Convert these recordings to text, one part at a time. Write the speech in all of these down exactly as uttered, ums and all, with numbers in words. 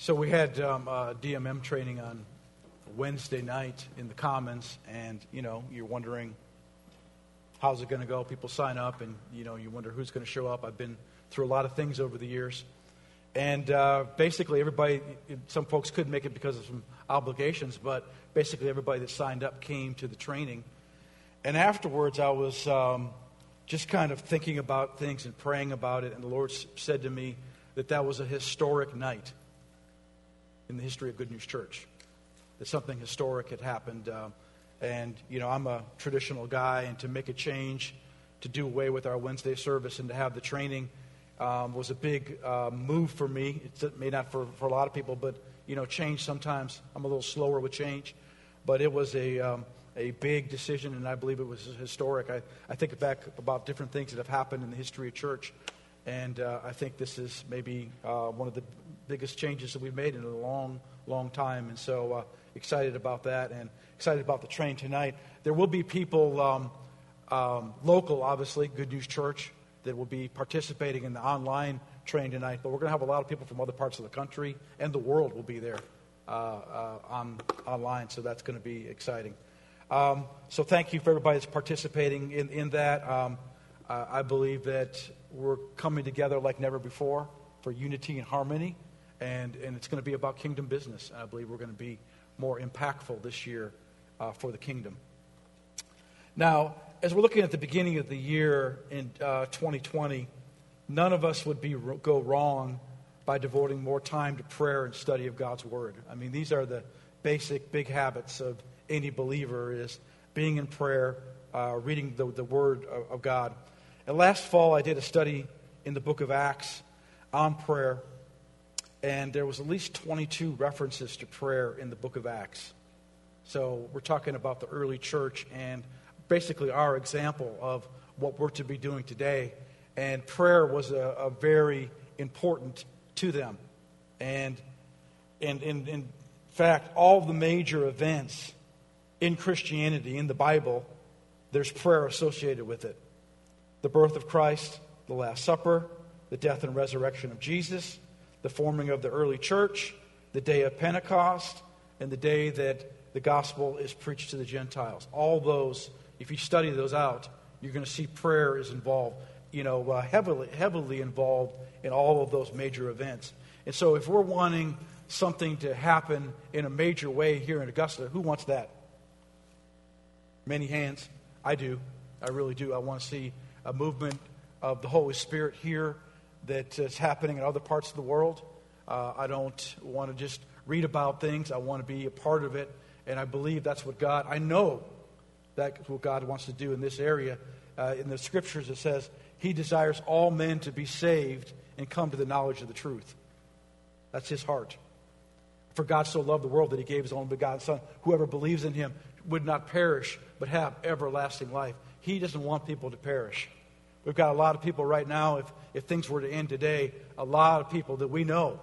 So we had um, uh, D M M training on Wednesday night in the Commons, and, you know, you're wondering, how's it going to go? People sign up, and, you know, you wonder who's going to show up. I've been through a lot of things over the years. And uh, basically everybody, some folks couldn't make it because of some obligations, but basically everybody that signed up came to the training. And afterwards I was um, just kind of thinking about things and praying about it, and the Lord said to me that that was a historic night in the history of Good News Church, that something historic had happened. Um, and, you know, I'm a traditional guy, and to make a change, to do away with our Wednesday service and to have the training um, was a big uh, move for me. It may not for, for a lot of people, but, you know, change sometimes. I'm a little slower with change. But it was a um, a big decision, and I believe it was historic. I, I think back about different things that have happened in the history of church, and uh, I think this is maybe uh, one of the biggest changes that we've made in a long, long time. And so uh, excited about that, and excited about the train tonight. There will be people um, um, local, obviously, Good News Church, that will be participating in the online train tonight. But we're going to have a lot of people from other parts of the country and the world will be there uh, uh, on online. So that's going to be exciting. Um, so thank you for everybody that's participating in, in that. Um, uh, I believe that we're coming together like never before for unity and harmony. And, and it's going to be about kingdom business. I believe we're going to be more impactful this year uh, for the kingdom. Now, as we're looking at the beginning of the year in uh, twenty twenty, none of us would be go wrong by devoting more time to prayer and study of God's Word. I mean, these are the basic big habits of any believer, is being in prayer, uh, reading the, the Word of, of God. And last fall, I did a study in the book of Acts on prayer, and there was at least twenty-two references to prayer in the book of Acts. So we're talking about the early church and basically our example of what we're to be doing today. And prayer was a, a very important to them. And, and, and, and in fact, all the major events in Christianity, in the Bible, there's prayer associated with it. The birth of Christ, the Last Supper, the death and resurrection of Jesus, the forming of the early church, the day of Pentecost, and the day that the gospel is preached to the Gentiles. All those, if you study those out, you're going to see prayer is involved, you know, uh, heavily, heavily involved in all of those major events. And so if we're wanting something to happen in a major way here in Augusta, who wants that? Many hands. I do. I really do. I want to see a movement of the Holy Spirit here that is happening in other parts of the world. Uh, I don't want to just read about things. I want to be a part of it. And I believe that's what God, I know that's what God wants to do in this area. Uh, in the scriptures it says, He desires all men to be saved and come to the knowledge of the truth. That's His heart. For God so loved the world that He gave His only begotten Son. Whoever believes in Him would not perish, but have everlasting life. He doesn't want people to perish. We've got a lot of people right now, if, if things were to end today, a lot of people that we know,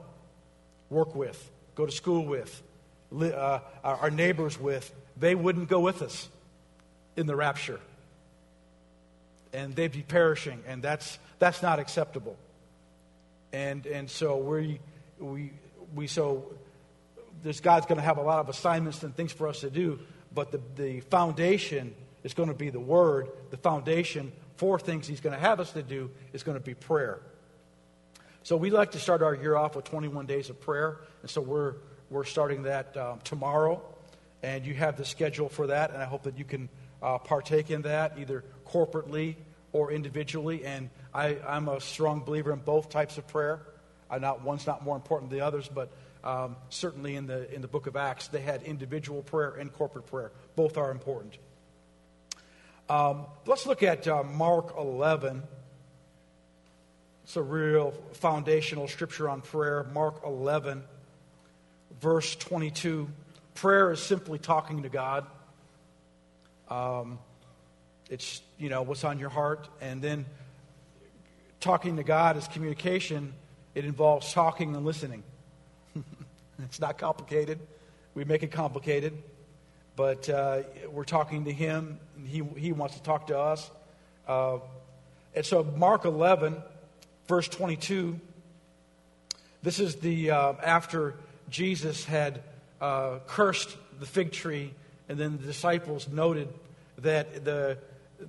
work with, go to school with, li- uh, our, our neighbors with, they wouldn't go with us in the rapture. And they'd be perishing, and that's that's not acceptable. And and so we we we so this God's going to have a lot of assignments and things for us to do, but the, the foundation is going to be the Word, the foundation four things He's going to have us to do is going to be prayer. So we like to start our year off with twenty-one days of prayer. And so we're we're starting that um, tomorrow. And you have the schedule for that. And I hope that you can uh, partake in that either corporately or individually. And I, I'm a strong believer in both types of prayer. I'm not one's not more important than the others, but um, certainly in the in the book of Acts, they had individual prayer and corporate prayer. Both are important. Um, let's look at uh, Mark eleven. It's a real foundational scripture on prayer. Mark eleven, verse twenty-two. Prayer is simply talking to God. Um, it's, you know, what's on your heart. And then talking to God is communication. It involves talking and listening. It's not complicated. We make it complicated. But uh, we're talking to Him. And he he wants to talk to us. Uh, and so Mark eleven, verse twenty-two, This is the uh, after Jesus had uh, cursed the fig tree, and then the disciples noted that the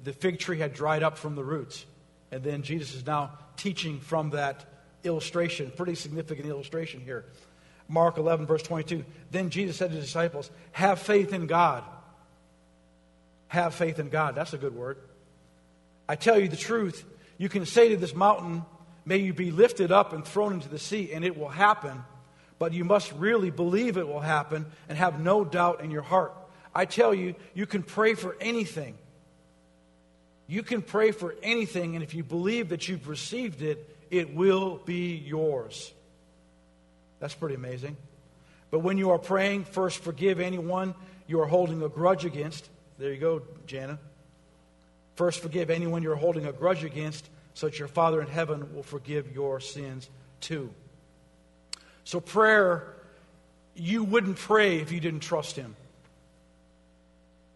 the fig tree had dried up from the roots. And then Jesus is now teaching from that illustration, pretty significant illustration here. Mark eleven, verse twenty-two, then Jesus said to the disciples, have faith in God. Have faith in God. That's a good word. I tell you the truth, you can say to this mountain, may you be lifted up and thrown into the sea, and it will happen. But you must really believe it will happen and have no doubt in your heart. I tell you, you can pray for anything. You can pray for anything, and if you believe that you've received it, it will be yours. That's pretty amazing. But when you are praying, first forgive anyone you are holding a grudge against. There you go, Jana. First forgive anyone you're holding a grudge against, so that your Father in heaven will forgive your sins too. So prayer, you wouldn't pray if you didn't trust Him.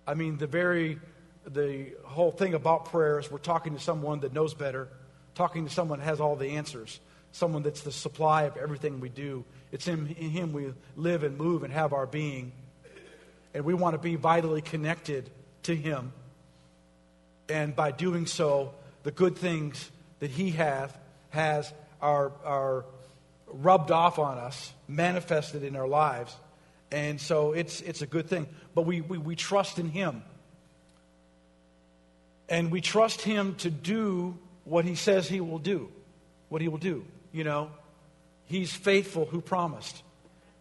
I mean, the very... The whole thing about prayer is we're talking to someone that knows better, talking to someone that has all the answers, someone that's the supply of everything we do. It's in, in Him we live and move and have our being. And we want to be vitally connected to Him. And by doing so, the good things that He hath, has are, are rubbed off on us, manifested in our lives. And so it's it's a good thing. But we, we, we trust in Him. And we trust Him to do what He says He will do. What He will do, you know. He's faithful who promised.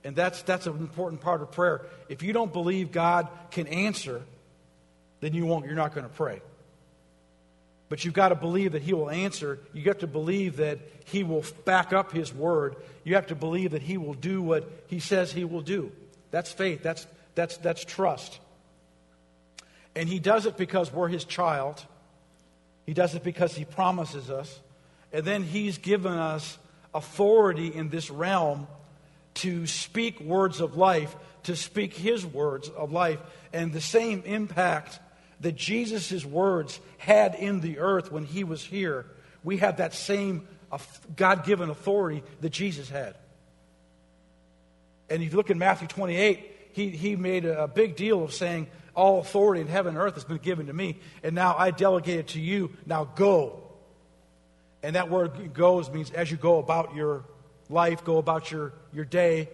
And that's that's an important part of prayer. If you don't believe God can answer, then you won't, you're not going to pray. But you've got to believe that He will answer. You have to believe that He will back up His word. You have to believe that He will do what He says He will do. That's faith. That's that's that's trust. And He does it because we're His child. He does it because He promises us. And then He's given us authority in this realm to speak words of life, to speak His words of life. And the same impact that Jesus' words had in the earth when He was here, we have that same God-given authority that Jesus had. And if you look in Matthew twenty-eight, he, he made a big deal of saying, all authority in heaven and earth has been given to me, and now I delegate it to you. Now go. And that word goes means as you go about your life, go about your, your day,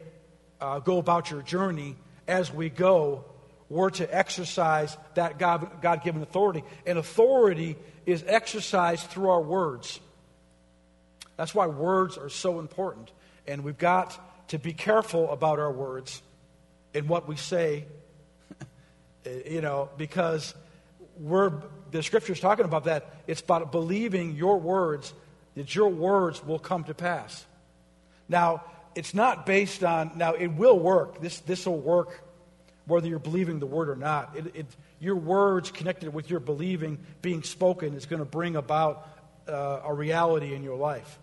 uh, go about your journey. As we go, we're to exercise that God, God-given authority. And authority is exercised through our words. That's why words are so important. And we've got to be careful about our words and what we say. You know, because we're the Scripture's talking about that. It's about believing your words, that your words will come to pass. Now, it's not based on, now it will work. This this will work whether you're believing the word or not. It, it, your words connected with your believing, being spoken, is going to bring about uh, a reality in your life.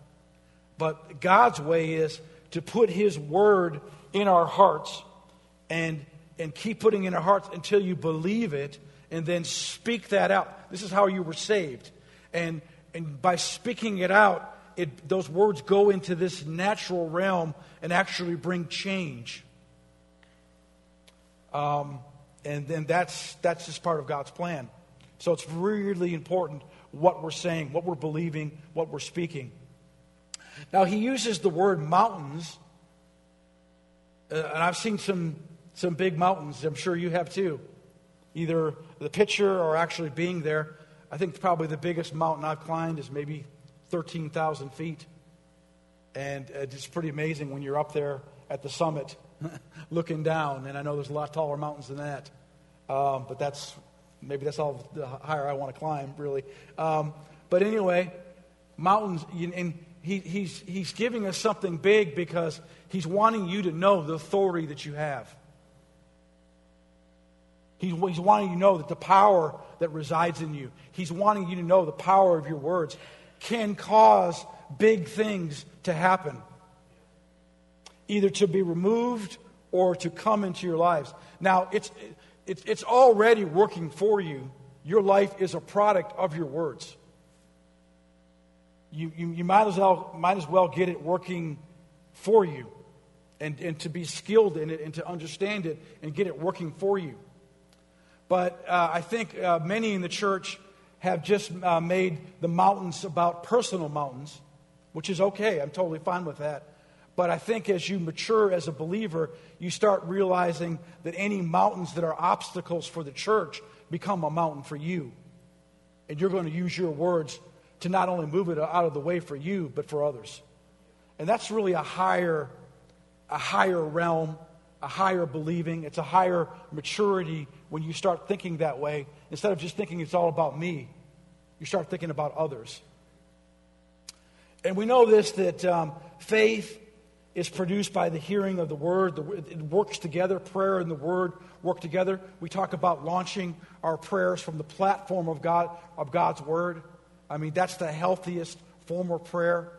But God's way is to put His word in our hearts and And keep putting in our hearts until you believe it, and then speak that out. This is how you were saved. And and by speaking it out, it, those words go into this natural realm and actually bring change. Um, and then that's that's just part of God's plan. So it's really important what we're saying, what we're believing, what we're speaking. Now, He uses the word mountains, uh, and I've seen some... Some big mountains, I'm sure you have too. Either the picture or actually being there. I think probably the biggest mountain I've climbed is maybe thirteen thousand feet. And it's pretty amazing when you're up there at the summit looking down. And I know there's a lot taller mountains than that. Um, but that's, maybe that's all the higher I want to climb, really. Um, but anyway, mountains, and he, he's, he's giving us something big because He's wanting you to know the authority that you have. He's wanting you to know that the power that resides in you. He's wanting you to know the power of your words can cause big things to happen. Either to be removed or to come into your lives. Now, it's, it's, it's already working for you. Your life is a product of your words. You, you, you might as well, might as well get it working for you and, and to be skilled in it and to understand it and get it working for you. But uh, I think uh, many in the church have just uh, made the mountains about personal mountains, which is okay. I'm totally fine with that. But I think as you mature as a believer, you start realizing that any mountains that are obstacles for the church become a mountain for you. And you're going to use your words to not only move it out of the way for you, but for others. And that's really a higher, a higher realm, a higher believing. It's a higher maturity when you start thinking that way. Instead of just thinking it's all about me, you start thinking about others. And we know this, that um, faith is produced by the hearing of the word. It works together. Prayer and the word work together. We talk about launching our prayers from the platform of God, of God's word. I mean, that's the healthiest form of prayer,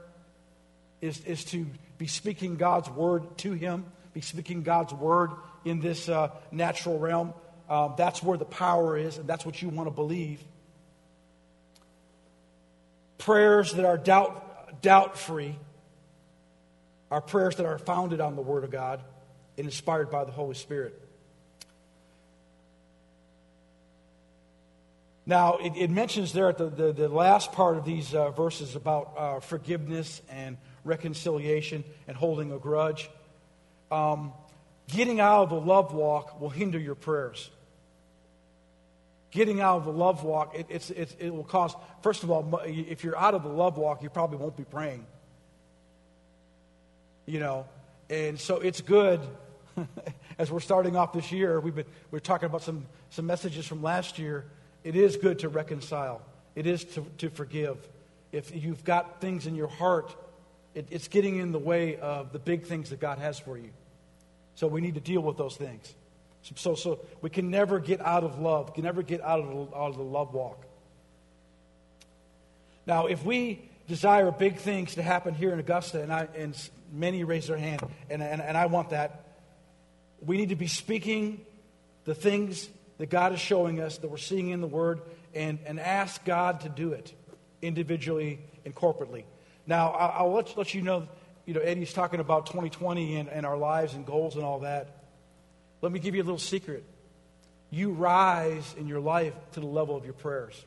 is, is to be speaking God's word to him, be speaking God's word in this uh, natural realm. Um, that's where the power is, and that's what you want to believe. Prayers that are doubt, doubt-free are prayers that are founded on the Word of God and inspired by the Holy Spirit. Now, it, it mentions there at the, the, the last part of these uh, verses about uh, forgiveness and reconciliation and holding a grudge. Um, getting out of the love walk will hinder your prayers. Getting out of the love walk, it, it's, it's, it will cause, first of all, if you're out of the love walk, you probably won't be praying. You know, and so it's good as we're starting off this year. We've been we're talking about some, some messages from last year. It is good to reconcile. It is to, to forgive. If you've got things in your heart, it, it's getting in the way of the big things that God has for you. So we need to deal with those things. So so we can never get out of love. Can never get out of the, out of the love walk. Now, if we desire big things to happen here in Augusta, and I and many raise their hand, and, and, and I want that. We need to be speaking the things that God is showing us, that we're seeing in the Word, and, and ask God to do it individually and corporately. Now, I, I'll let, let you know, you know, Eddie's talking about twenty twenty and, and our lives and goals and all that. Let me give you a little secret. You rise in your life to the level of your prayers.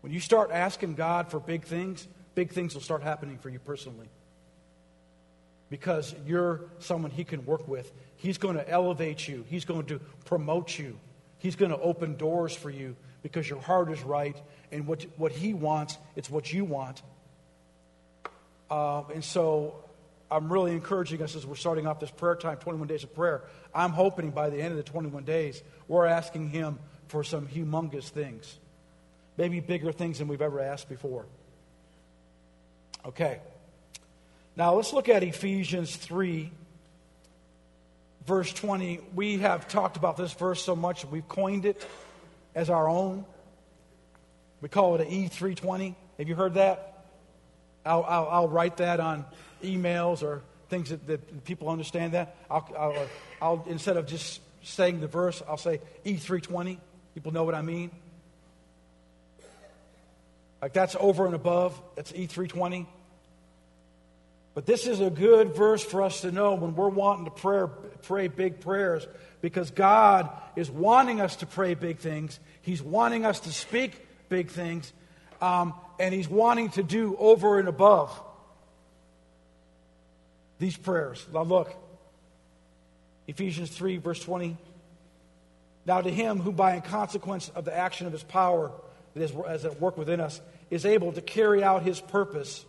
When you start asking God for big things, big things will start happening for you personally, because you're someone he can work with. He's going to elevate you. He's going to promote you. He's going to open doors for you because your heart is right, and what what he wants, it's what you want. Uh, and so I'm really encouraging us as we're starting off this prayer time, twenty-one days of prayer. I'm hoping by the end of the twenty-one days, we're asking him for some humongous things, maybe bigger things than we've ever asked before. Okay, now let's look at Ephesians three, verse twenty. We have talked about this verse so much, we've coined it as our own. We call it an E three twenty. Have you heard that? I'll, I'll, I'll write that on emails or things that, that people understand that. I'll, I'll, I'll instead of just saying the verse, I'll say E three twenty. People know what I mean. Like, that's over and above. That's E three twenty. But this is a good verse for us to know when we're wanting to pray, pray big prayers, because God is wanting us to pray big things. He's wanting us to speak big things. Um, and he's wanting to do over and above these prayers. Now look, Ephesians three, verse twenty. Now to him who by in consequence of the action of his power that is as at work within us, is able to carry out his purpose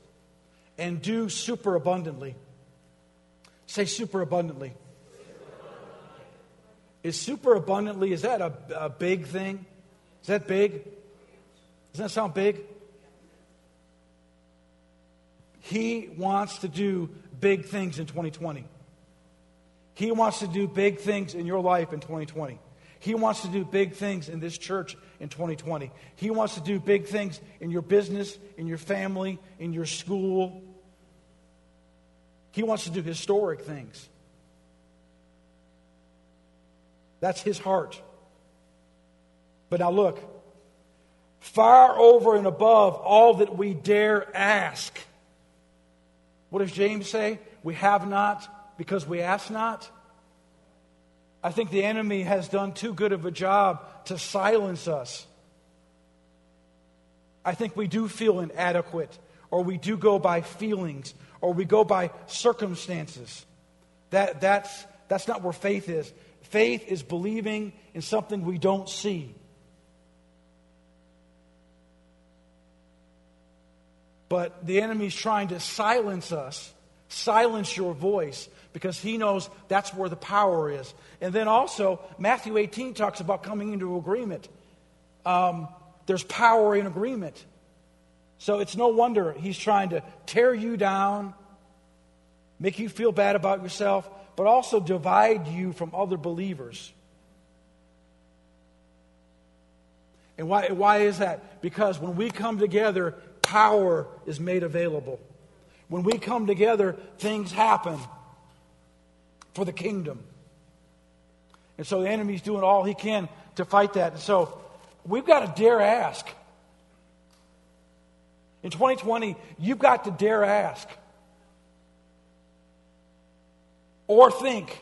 and do super abundantly. Say super abundantly. Is super abundantly, is that a, a big thing? Is that big? Doesn't that sound big? He wants to do big things in twenty twenty. He wants to do big things in your life in twenty twenty. He wants to do big things in this church in twenty twenty. He wants to do big things in your business, in your family, in your school. He wants to do historic things. That's his heart. But now look, far over and above all that we dare ask What does James say? We have not because we ask not. I think the enemy has done too good of a job to silence us. I think we do feel inadequate, or we do go by feelings, or we go by circumstances. That, that's, that's not where faith is. Faith is believing in something we don't see. But the enemy's trying to silence us, silence your voice, because he knows that's where the power is. And then also, Matthew eighteen talks about coming into agreement. Um, there's power in agreement. So it's no wonder he's trying to tear you down, make you feel bad about yourself, but also divide you from other believers. And why, why is that? Because when we come together, power is made available. When we come together, things happen for the kingdom. And so the enemy's doing all he can to fight that. And so we've got to dare ask. In twenty twenty, you've got to dare ask. Or think.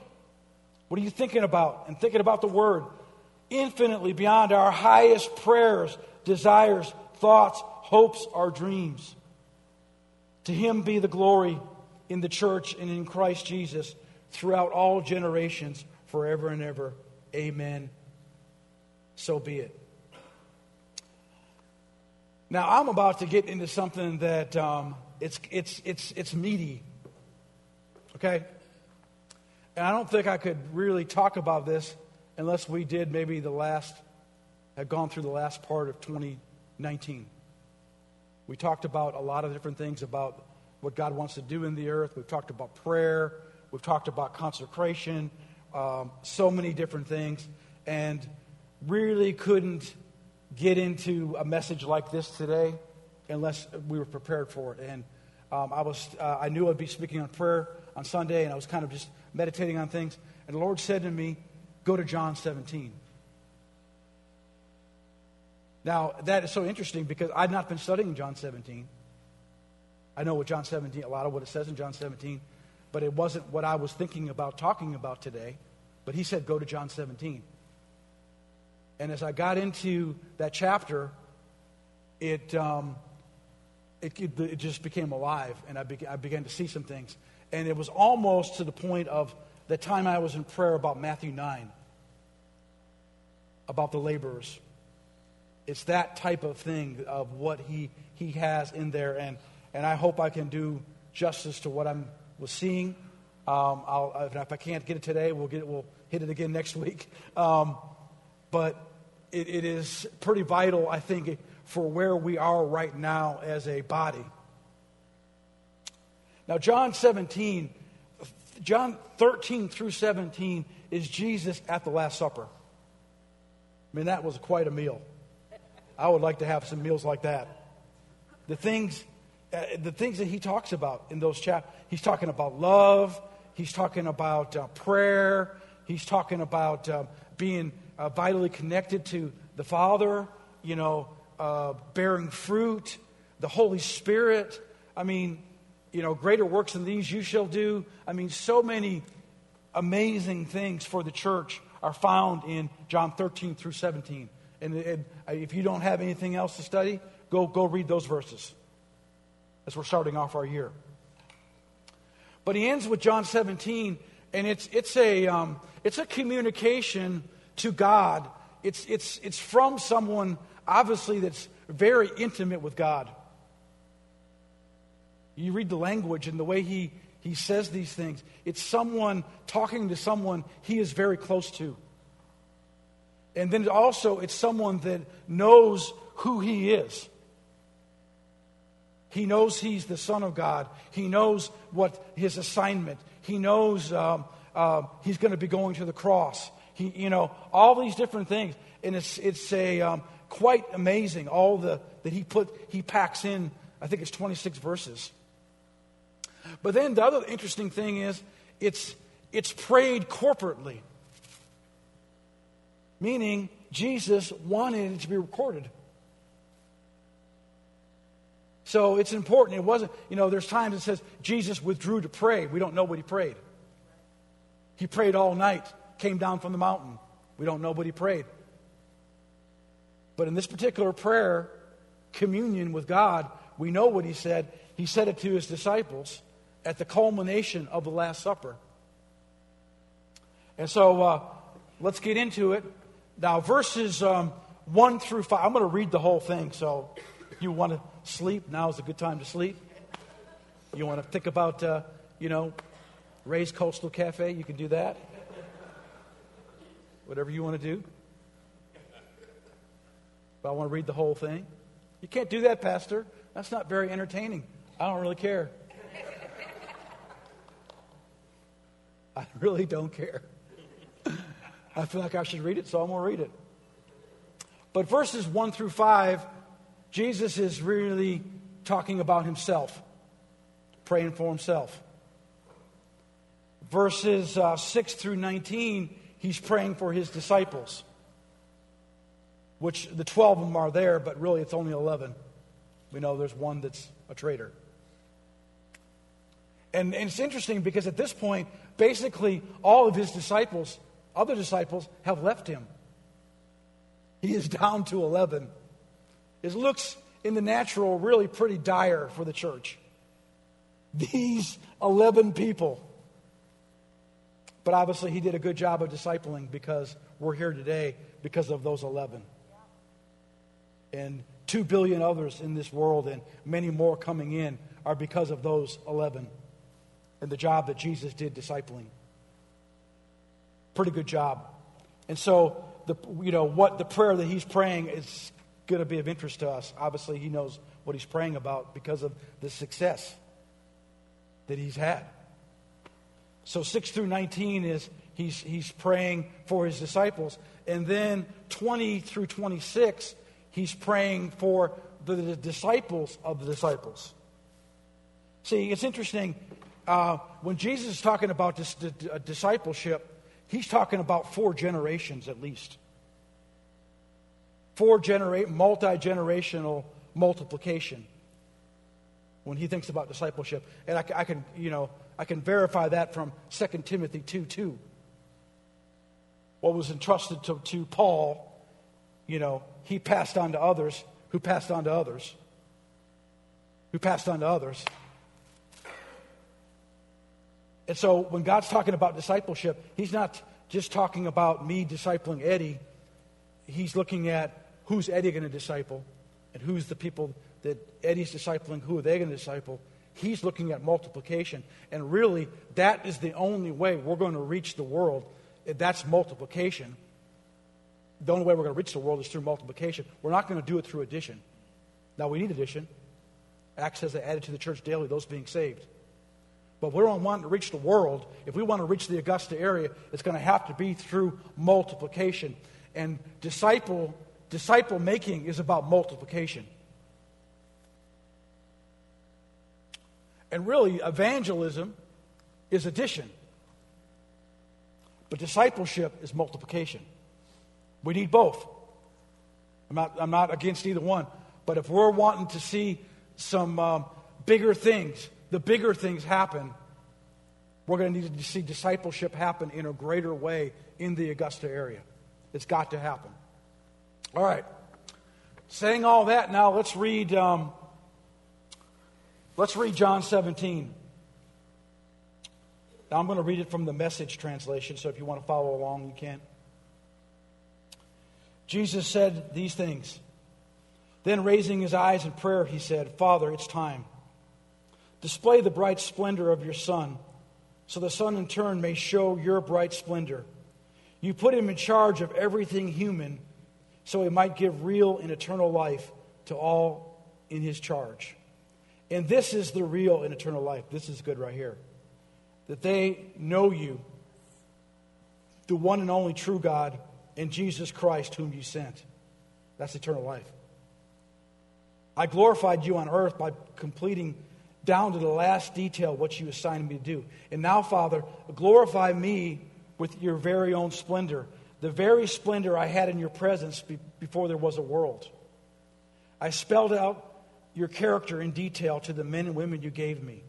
What are you thinking about? And thinking about the Word. Infinitely beyond our highest prayers, desires, thoughts, hopes, our dreams. To Him be the glory in the church and in Christ Jesus throughout all generations, forever and ever. Amen. So be it. Now, I'm about to get into something that um, it's it's it's it's meaty. Okay? And I don't think I could really talk about this unless we did maybe the last, had gone through the last part of twenty nineteen. We talked about a lot of different things about what God wants to do in the earth. We've talked about prayer. We've talked about consecration. Um, so many different things. And really couldn't get into a message like this today unless we were prepared for it. And um, I was uh, I knew I'd be speaking on prayer on Sunday, and I was kind of just meditating on things. And the Lord said to me, go to John seventeen. Now, that is so interesting because I've not been studying John seventeen. I know what John seventeen, a lot of what it says in John seventeen, but it wasn't what I was thinking about talking about today. But He said, go to John seventeen. And as I got into that chapter, it um, it, it just became alive, and I, be- I began to see some things. And it was almost to the point of the time I was in prayer about Matthew nine, about the laborers. It's that type of thing of what he he has in there, and and I hope I can do justice to what I was seeing. Um, I'll, if I can't get it today, we'll get it, we'll hit it again next week. Um, But it, it is pretty vital, I think, for where we are right now as a body. Now, John seventeen, John thirteen through seventeen is Jesus at the Last Supper. I mean, that was quite a meal. I would like to have some meals like that. The things, uh, the things that he talks about in those chapters, he's talking about love. He's talking about uh, prayer. He's talking about um, being Uh, vitally connected to the Father, you know, uh, bearing fruit, the Holy Spirit. I mean, you know, greater works than these you shall do. I mean, so many amazing things for the church are found in John thirteen through seventeen. And, and if you don't have anything else to study, go go read those verses as we're starting off our year. But he ends with John seventeen, and it's it's a um, it's a communication to God. It's it's it's from someone obviously that's very intimate with God. You read the language and the way he he says these things. It's someone talking to someone he is very close to. And then also it's someone that knows who he is. He knows he's the Son of God. He knows what his assignment. He knows um, uh, he's going to be going to the cross. He, you know, all these different things, and it's it's a um, quite amazing all the that he put he packs in. I think it's twenty-six verses. But then the other interesting thing is it's it's prayed corporately, meaning Jesus wanted it to be recorded. So it's important. It wasn't, you know, there's times it says Jesus withdrew to pray. We don't know what he prayed. He prayed all night, came down from the mountain. We don't know what he prayed. But in this particular prayer, communion with God, we know what he said. He said it to his disciples at the culmination of the Last Supper. And so uh, let's get into it. Now, verses um, one through five. I'm going to read the whole thing. So if you want to sleep, now is a good time to sleep. You want to think about, uh, you know, Ray's Coastal Cafe, you can do that. Whatever you want to do. But I want to read the whole thing. You can't do that, Pastor. That's not very entertaining. I don't really care. I really don't care. I feel like I should read it, so I'm going to read it. But verses one through five, Jesus is really talking about himself, praying for himself. Verses uh, six through nineteen, he's praying for his disciples, which the twelve of them are there, but really it's only eleven. We know there's one that's a traitor. And, and it's interesting because at this point, basically all of his disciples, other disciples, have left him. He is down to eleven. It looks in the natural really pretty dire for the church. These eleven people. But obviously he did a good job of discipling because we're here today because of those eleven. And two billion others in this world and many more coming in are because of those eleven. And the job that Jesus did discipling. Pretty good job. And so, the you know, what the prayer that he's praying is going to be of interest to us. Obviously he knows what he's praying about because of the success that he's had. So six through nineteen is he's he's praying for his disciples. And then twenty through twenty-six, he's praying for the, the disciples of the disciples. See, it's interesting. Uh, when Jesus is talking about this d- d- discipleship, he's talking about four generations at least. Four genera- multi-generational multiplication when he thinks about discipleship. And I, I can, you know, I can verify that from Second Timothy two two. What was entrusted to, to Paul, you know, he passed on to others who passed on to others who passed on to others. And so when God's talking about discipleship, he's not just talking about me discipling Eddie. He's looking at who's Eddie going to disciple and who's the people that Eddie's discipling, who are they going to disciple. He's looking at multiplication. And really, that is the only way we're going to reach the world. That's multiplication. The only way we're going to reach the world is through multiplication. We're not going to do it through addition. Now, we need addition. Acts says they added to the church daily, those being saved. But we don't want to reach the world. If we want to reach the Augusta area, it's going to have to be through multiplication. And disciple, disciple making is about multiplication. And really, evangelism is addition. But discipleship is multiplication. We need both. I'm not, I'm not against either one. But if we're wanting to see some um, bigger things, the bigger things happen, we're going to need to see discipleship happen in a greater way in the Augusta area. It's got to happen. All right. Saying all that, now let's read... Um, Let's read John seventeen. Now I'm going to read it from the Message translation, so if you want to follow along, you can. Jesus said these things. Then raising his eyes in prayer, he said, "Father, it's time. Display the bright splendor of your Son, so the Son in turn may show your bright splendor. You put him in charge of everything human, so he might give real and eternal life to all in his charge. And this is the real and eternal life." This is good right here. "That they know you, the one and only true God, and Jesus Christ whom you sent." That's eternal life. "I glorified you on earth by completing down to the last detail what you assigned me to do. And now, Father, glorify me with your very own splendor, the very splendor I had in your presence before there was a world. I spelled out your character in detail to the men and women you gave me.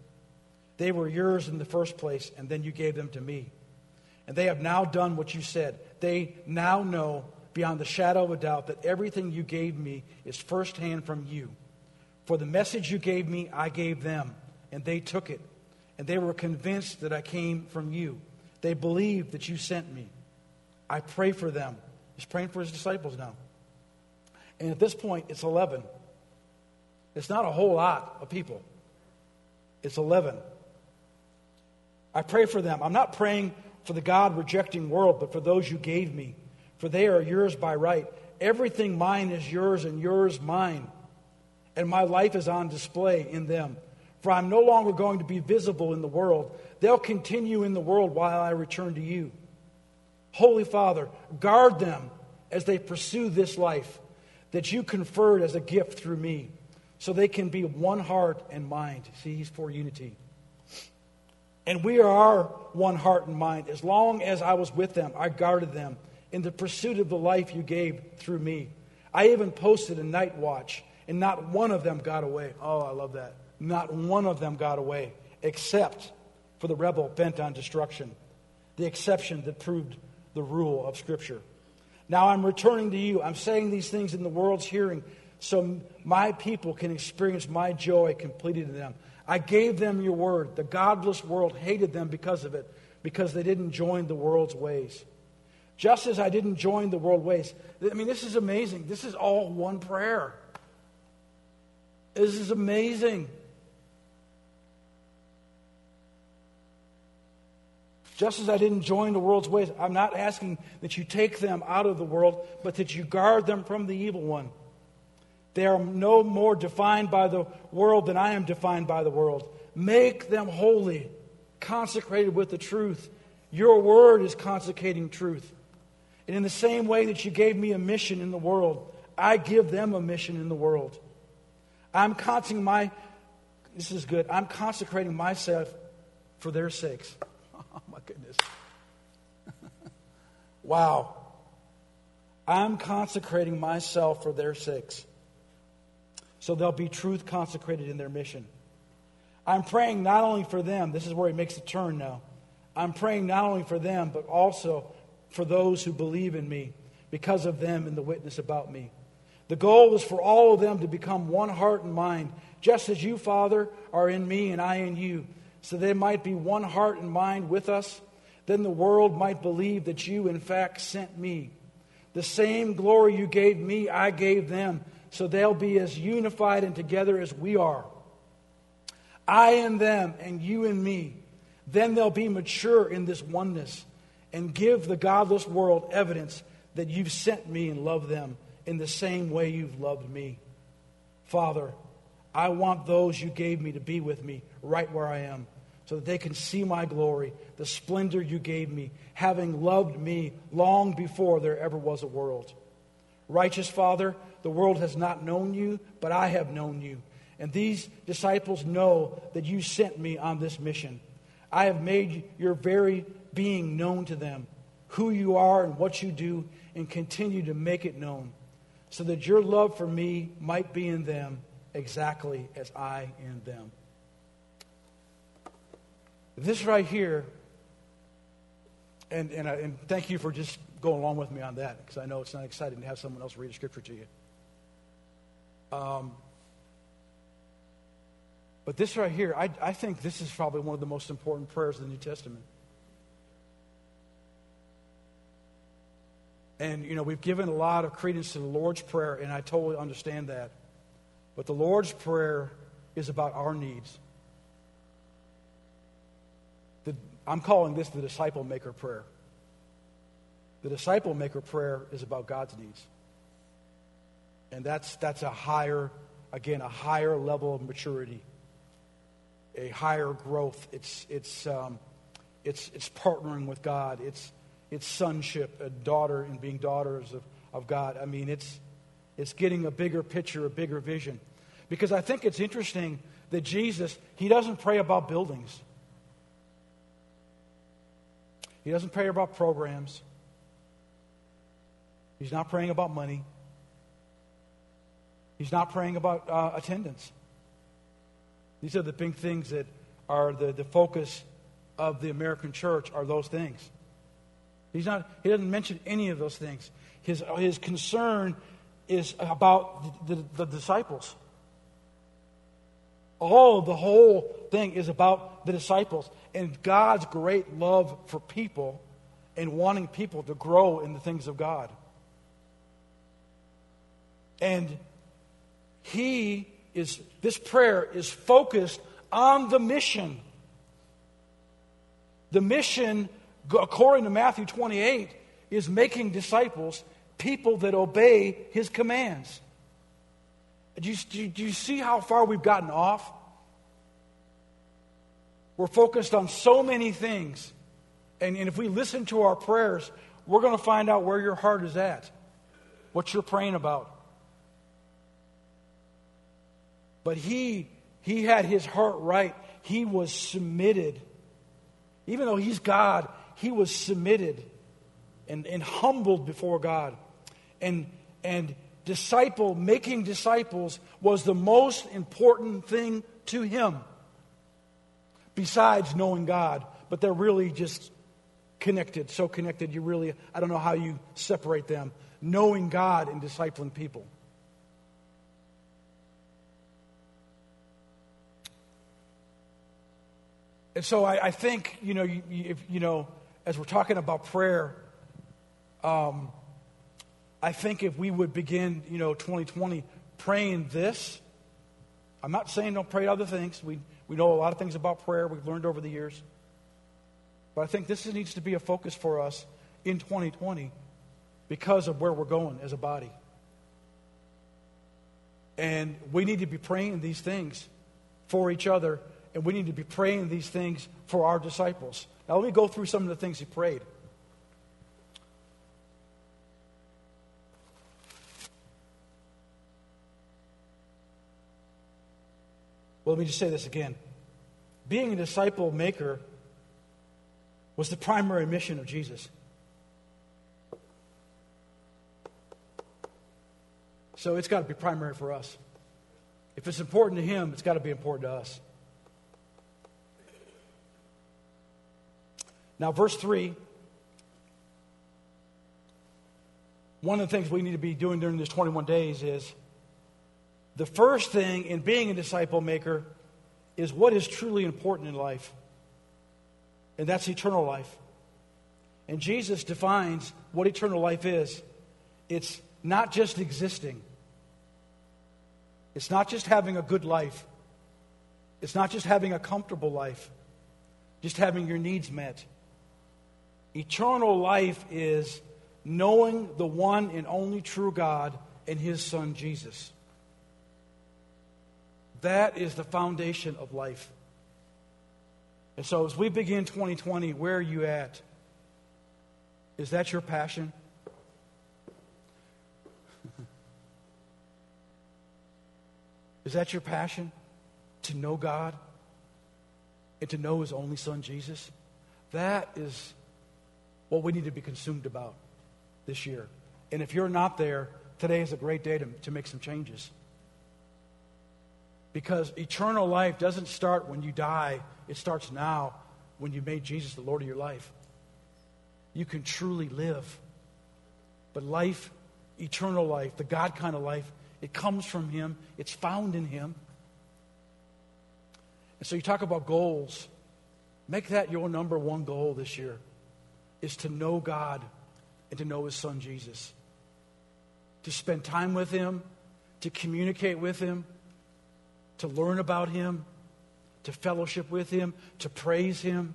They were yours in the first place, and then you gave them to me. And they have now done what you said. They now know beyond the shadow of a doubt that everything you gave me is firsthand from you. For the message you gave me, I gave them, and they took it. And they were convinced that I came from you. They believed that you sent me. I pray for them. He's praying for his disciples now. And at this point, it's eleven. It's not a whole lot of people. It's eleven. I pray for them. I'm not praying for the God-rejecting world, but for those you gave me. For they are yours by right. Everything mine is yours and yours mine. And my life is on display in them. For I'm no longer going to be visible in the world. They'll continue in the world while I return to you. Holy Father, guard them as they pursue this life that you conferred as a gift through me, so they can be one heart and mind. See, he's for unity. And we are one heart and mind. As long as I was with them, I guarded them in the pursuit of the life you gave through me. I even posted a night watch, and not one of them got away. Oh, I love that. Not one of them got away, except for the rebel bent on destruction, the exception that proved the rule of Scripture. Now I'm returning to you. I'm saying these things in the world's hearing, so my people can experience my joy completed in them. I gave them your word. The godless world hated them because of it, because they didn't join the world's ways. Just as I didn't join the world's ways. I mean, this is amazing. This is all one prayer. This is amazing. Just as I didn't join the world's ways, I'm not asking that you take them out of the world, but that you guard them from the evil one. They are no more defined by the world than I am defined by the world. Make them holy, consecrated with the truth. Your word is consecrating truth. And in the same way that you gave me a mission in the world, I give them a mission in the world. I'm consecrating my, this is good, I'm consecrating myself for their sakes. Oh, my goodness. Wow. I'm consecrating myself for their sakes, so there'll be truth consecrated in their mission. I'm praying not only for them, this is where he makes the turn now. I'm praying not only for them, but also for those who believe in me because of them and the witness about me. The goal was for all of them to become one heart and mind, just as you, Father, are in me and I in you. So there might be one heart and mind with us. Then the world might believe that you, in fact, sent me. The same glory you gave me, I gave them, so they'll be as unified and together as we are. I and them, and you and me. Then they'll be mature in this oneness and give the godless world evidence that you've sent me and loved them in the same way you've loved me. Father, I want those you gave me to be with me right where I am, so that they can see my glory, the splendor you gave me, having loved me long before there ever was a world. Righteous Father, the world has not known you, but I have known you. And these disciples know that you sent me on this mission. I have made your very being known to them, who you are and what you do, and continue to make it known, so that your love for me might be in them exactly as I in them. This right here, and and, I, and thank you for just going along with me on that, because I know it's not exciting to have someone else read a scripture to you. Um, but this right here, I, I think this is probably one of the most important prayers of the New Testament. And, you know, we've given a lot of credence to the Lord's Prayer, and I totally understand that. But the Lord's Prayer is about our needs. The, I'm calling this the disciple maker prayer. The disciple maker prayer is about God's needs. And that's that's a higher, again, a higher level of maturity, a higher growth. It's it's um, it's it's partnering with God. It's it's sonship, a daughter, and being daughters of, of God. I mean, it's it's getting a bigger picture, a bigger vision. Because I think it's interesting that Jesus, he doesn't pray about buildings. He doesn't pray about programs. He's not praying about money. He's not praying about uh, attendance. These are the big things that are the, the focus of the American church, are those things. He's not. He doesn't mention any of those things. His his concern is about the, the, the disciples. All the whole thing is about the disciples and God's great love for people and wanting people to grow in the things of God. And he is, this prayer is focused on the mission. The mission, according to Matthew twenty-eight, is making disciples, people that obey his commands. Do you, do you see how far we've gotten off? We're focused on so many things. And, and if we listen to our prayers, we're going to find out where your heart is at, what you're praying about. But he, he had his heart right. He was submitted. Even though he's God, he was submitted and, and humbled before God. And, and disciple, making disciples was the most important thing to him. Besides knowing God, but they're really just connected, so connected you really, I don't know how you separate them. Knowing God and discipling people. And so I, I think, you know, you, if, you know, as we're talking about prayer, um, I think if we would begin, you know, twenty twenty praying this, I'm not saying don't pray other things. We we know a lot of things about prayer. We've learned over the years. But I think this needs to be a focus for us in twenty twenty because of where we're going as a body. And we need to be praying these things for each other. And we need to be praying these things for our disciples. Now let me go through some of the things he prayed. Well, let me just say this again. Being a disciple maker was the primary mission of Jesus. So it's got to be primary for us. If it's important to him, it's got to be important to us. Now, verse three, one of the things we need to be doing during these twenty-one days is the first thing in being a disciple maker is what is truly important in life, and that's eternal life. And Jesus defines what eternal life is. It's not just existing. It's not just having a good life. It's not just having a comfortable life, just having your needs met. Eternal life is knowing the one and only true God and his Son, Jesus. That is the foundation of life. And so as we begin twenty twenty, where are you at? Is that your passion? Is that your passion? To know God and to know his only Son, Jesus? That is what we need to be consumed about this year. And if you're not there, today is a great day to, to make some changes. Because eternal life doesn't start when you die. It starts now when you made Jesus the Lord of your life. You can truly live. But life, eternal life, the God kind of life, it comes from him. It's found in him. And so you talk about goals. Make that your number one goal this year, is to know God and to know his Son, Jesus. To spend time with him, to communicate with him, to learn about him, to fellowship with him, to praise him.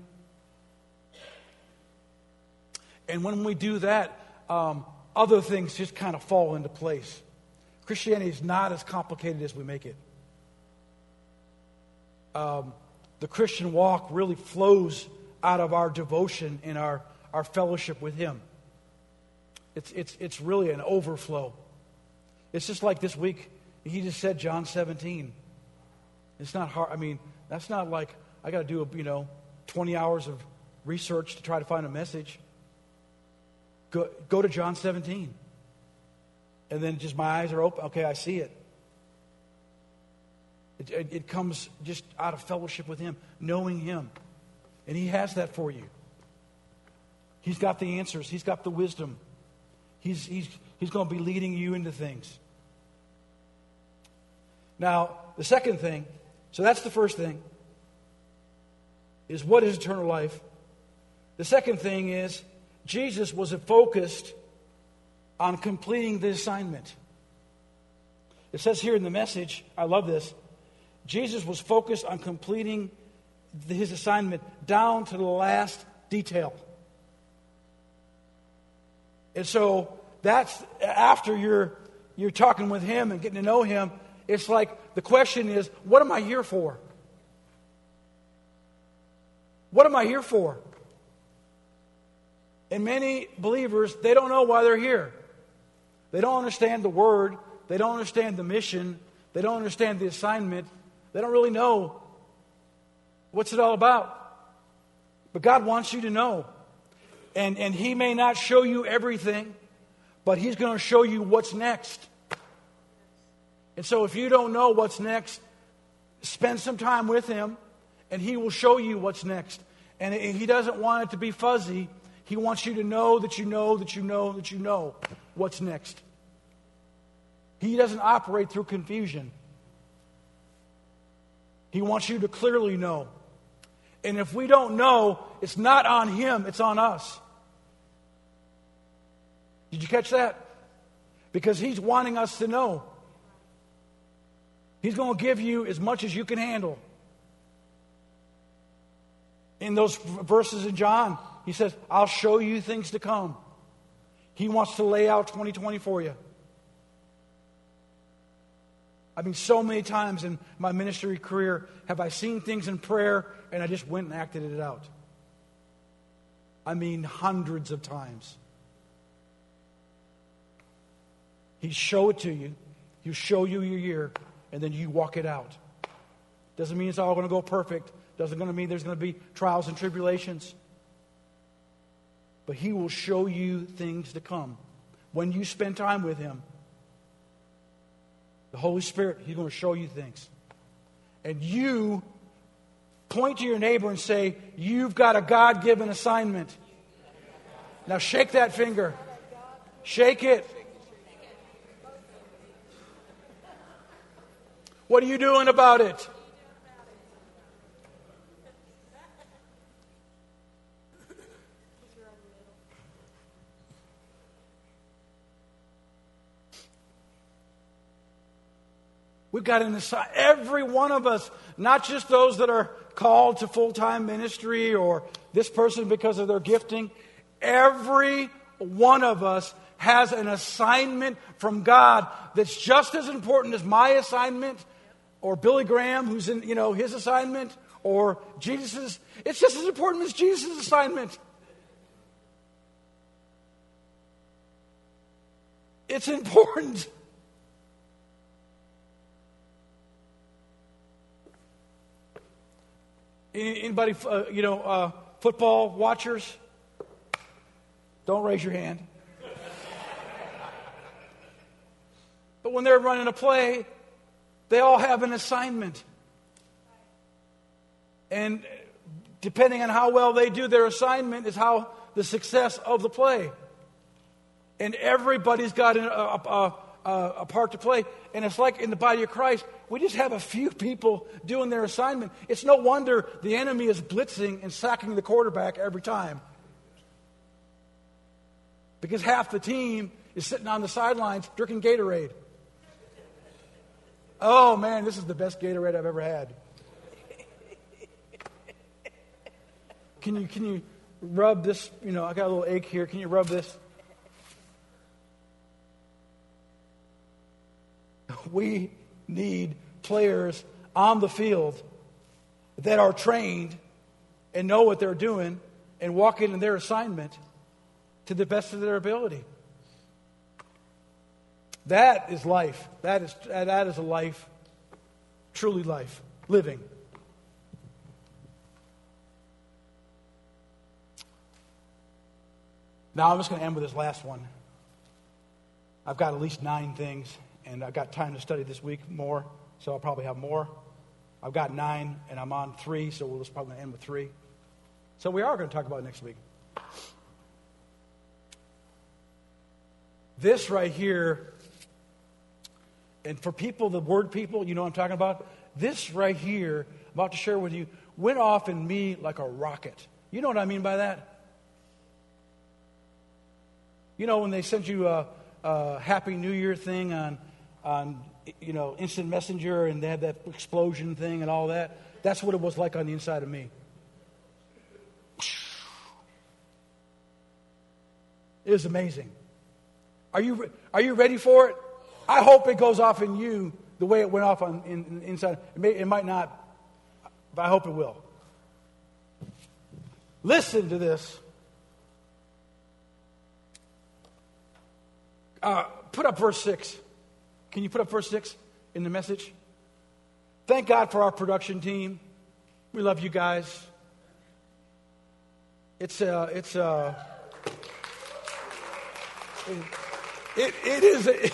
And when we do that, um, other things just kind of fall into place. Christianity is not as complicated as we make it. Um, the Christian walk really flows out of our devotion and our, our fellowship with him. It's, it's, it's really an overflow. It's just like this week, he just said John seventeen. It's not hard. I mean, that's not like I got to do, a, you know, twenty hours of research to try to find a message. Go, go to John seventeen. And then just my eyes are open. Okay, I see it. It, it, it comes just out of fellowship with Him, knowing Him. And He has that for you. He's got the answers. He's got the wisdom. He's, he's, he's going to be leading you into things. Now, the second thing, so that's the first thing, is what is eternal life? The second thing is Jesus was focused on completing the assignment. It says here in the message, I love this, Jesus was focused on completing the, his assignment down to the last detail. And so that's after you're you're talking with Him and getting to know Him, it's like the question is, what am I here for? What am I here for? And many believers, they don't know why they're here. They don't understand the word. They don't understand the mission. They don't understand the assignment. They don't really know what's it all about. But God wants you to know. And, and He may not show you everything, but He's going to show you what's next. And so if you don't know what's next, spend some time with Him, and He will show you what's next. And He doesn't want it to be fuzzy. He wants you to know that you know that you know that you know what's next. He doesn't operate through confusion. He wants you to clearly know. And if we don't know, it's not on Him, it's on us. Did you catch that? Because He's wanting us to know. He's going to give you as much as you can handle. In those verses in John, He says, I'll show you things to come. He wants to lay out twenty twenty for you. I mean, so many times in my ministry career have I seen things in prayer and I just went and acted it out. I mean, hundreds of times. He show it to you. He'll show you your year, and then you walk it out. Doesn't mean it's all going to go perfect. Doesn't going to mean there's going to be trials and tribulations. But He will show you things to come when you spend time with Him. The Holy Spirit, He's going to show you things. And you point to your neighbor and say, you've got a God-given assignment. Now shake that finger. Shake it. What are you doing about it? We've got an assignment, every one of us, not just those that are called to full-time ministry or this person because of their gifting. Every one of us has an assignment from God that's just as important as my assignment or Billy Graham, who's in, you know, his assignment, or Jesus's. It's just as important as Jesus' assignment. It's important. Anybody, uh, you know, uh, football watchers? Don't raise your hand. But when they're running a play, they all have an assignment. And depending on how well they do their assignment is how the success of the play. And everybody's got a, a, a, a part to play. And it's like in the body of Christ, we just have a few people doing their assignment. It's no wonder the enemy is blitzing and sacking the quarterback every time. Because half the team is sitting on the sidelines drinking Gatorade. Oh, man, this is the best Gatorade I've ever had. Can you can you rub this? You know, I got a little ache here. Can you rub this? We need players on the field that are trained and know what they're doing and walk into their assignment to the best of their ability. That is life. That is that is a life, truly life, living. Now I'm just going to end with this last one. I've got at least nine things. And I've got time to study this week more, so I'll probably have more. I've got nine, and I'm on three, so we'll just probably end with three. So we are going to talk about it next week. This right here, and for people, the word people, you know what I'm talking about? This right here, I'm about to share with you, went off in me like a rocket. You know what I mean by that? You know, when they sent you a, a Happy New Year thing on, on you know, Instant Messenger, and they had that explosion thing and all that, that's what it was like on the inside of me. It was amazing. Are you are you ready for it? I hope it goes off in you the way it went off on in, in, inside. It, may, it might not, but I hope it will. Listen to this. Uh, put up verse six. Can you put up verse six in the message? Thank God for our production team. We love you guys. It's uh, it's uh, it, It, it, is a,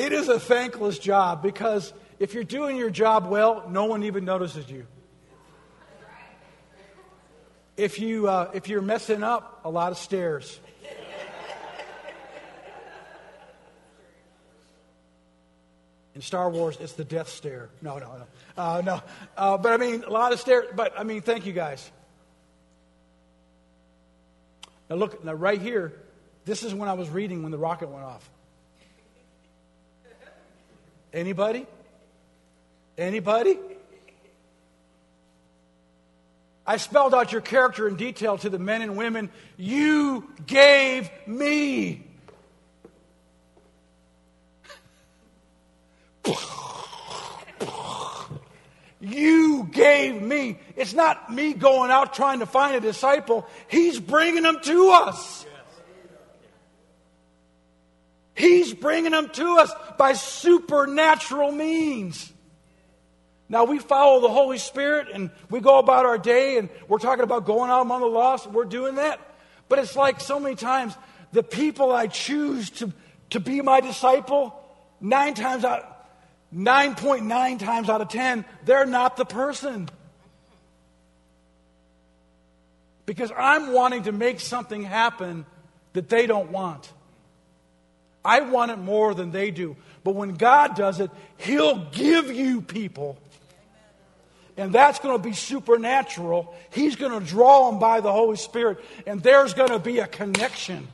it is a thankless job, because if you're doing your job well, no one even notices you. If, you, uh, if you're messing up, a lot of stares. In Star Wars, it's the death stare. No, no, no. Uh, no. Uh, but I mean, a lot of stares. But I mean, thank you guys. Now look, now right here, this is when I was reading when the rocket went off. Anybody? Anybody? I spelled out your character in detail to the men and women you gave me. You gave me. It's not me going out trying to find a disciple. He's bringing them to us. He's bringing them to us by supernatural means. Now, we follow the Holy Spirit, and we go about our day, and we're talking about going out among the lost. We're doing that. But it's like so many times, the people I choose to, to be my disciple, nine times out, nine point nine times out of ten, they're not the person. Because I'm wanting to make something happen that they don't want. I want it more than they do. But when God does it, He'll give you people. And that's going to be supernatural. He's going to draw them by the Holy Spirit. And there's going to be a connection.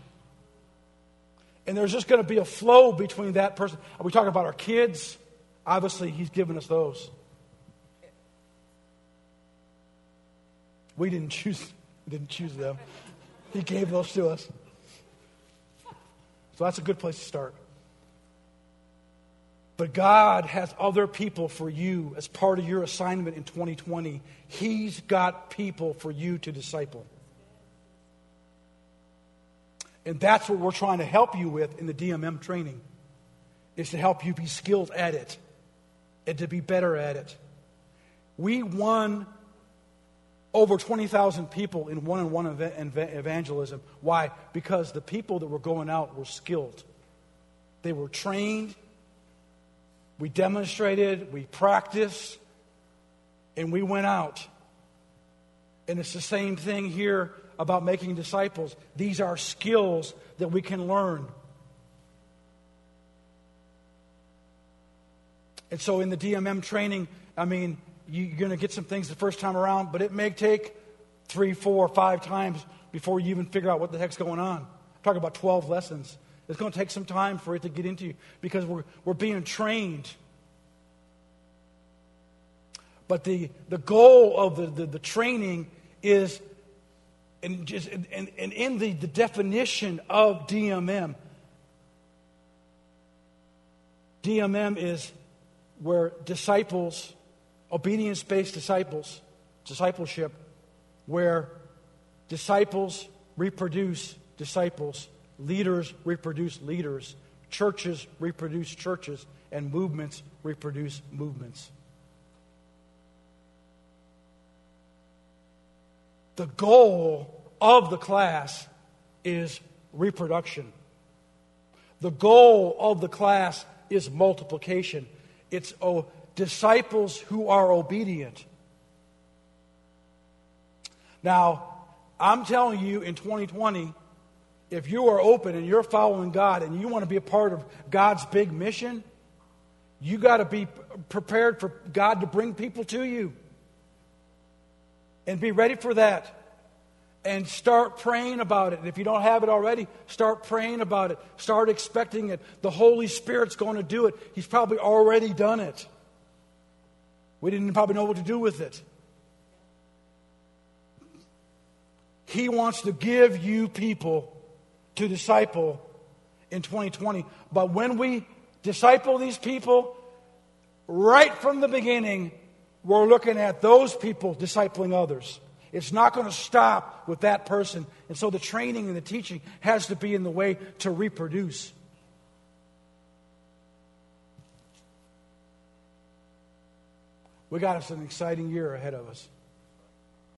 And there's just going to be a flow between that person. Are we talking about our kids? Obviously, He's given us those. We didn't choose, didn't choose them. He gave those to us. So that's a good place to start. But God has other people for you as part of your assignment in twenty twenty. He's got people for you to disciple. And that's what we're trying to help you with in the D M M training, is to help you be skilled at it and to be better at it. We won over twenty thousand people in one-on-one evangelism. Why? Because the people that were going out were skilled. They were trained. We demonstrated. We practiced. And we went out. And it's the same thing here about making disciples. These are skills that we can learn. And so in the D M M training, I mean, you're going to get some things the first time around, but it may take three, four, five times before you even figure out what the heck's going on. I'm talking about twelve lessons. It's going to take some time for it to get into you, because we're we're being trained. But the, the goal of the, the, the training is, and, just, and, and in the, the definition of D M M, D M M is where disciples... obedience-based disciples, discipleship, where disciples reproduce disciples, leaders reproduce leaders, churches reproduce churches, and movements reproduce movements. The goal of the class is reproduction. The goal of the class is multiplication. It's oh, disciples who are obedient. Now, I'm telling you, in twenty twenty, if you are open and you're following God and you want to be a part of God's big mission, you got to be prepared for God to bring people to you. And be ready for that. And start praying about it. And if you don't have it already, start praying about it. Start expecting it. The Holy Spirit's going to do it. He's probably already done it. We didn't probably know what to do with it. He wants to give you people to disciple in twenty twenty. But when we disciple these people, right from the beginning, we're looking at those people discipling others. It's not going to stop with that person. And so the training and the teaching has to be in the way to reproduce. We got us an exciting year ahead of us.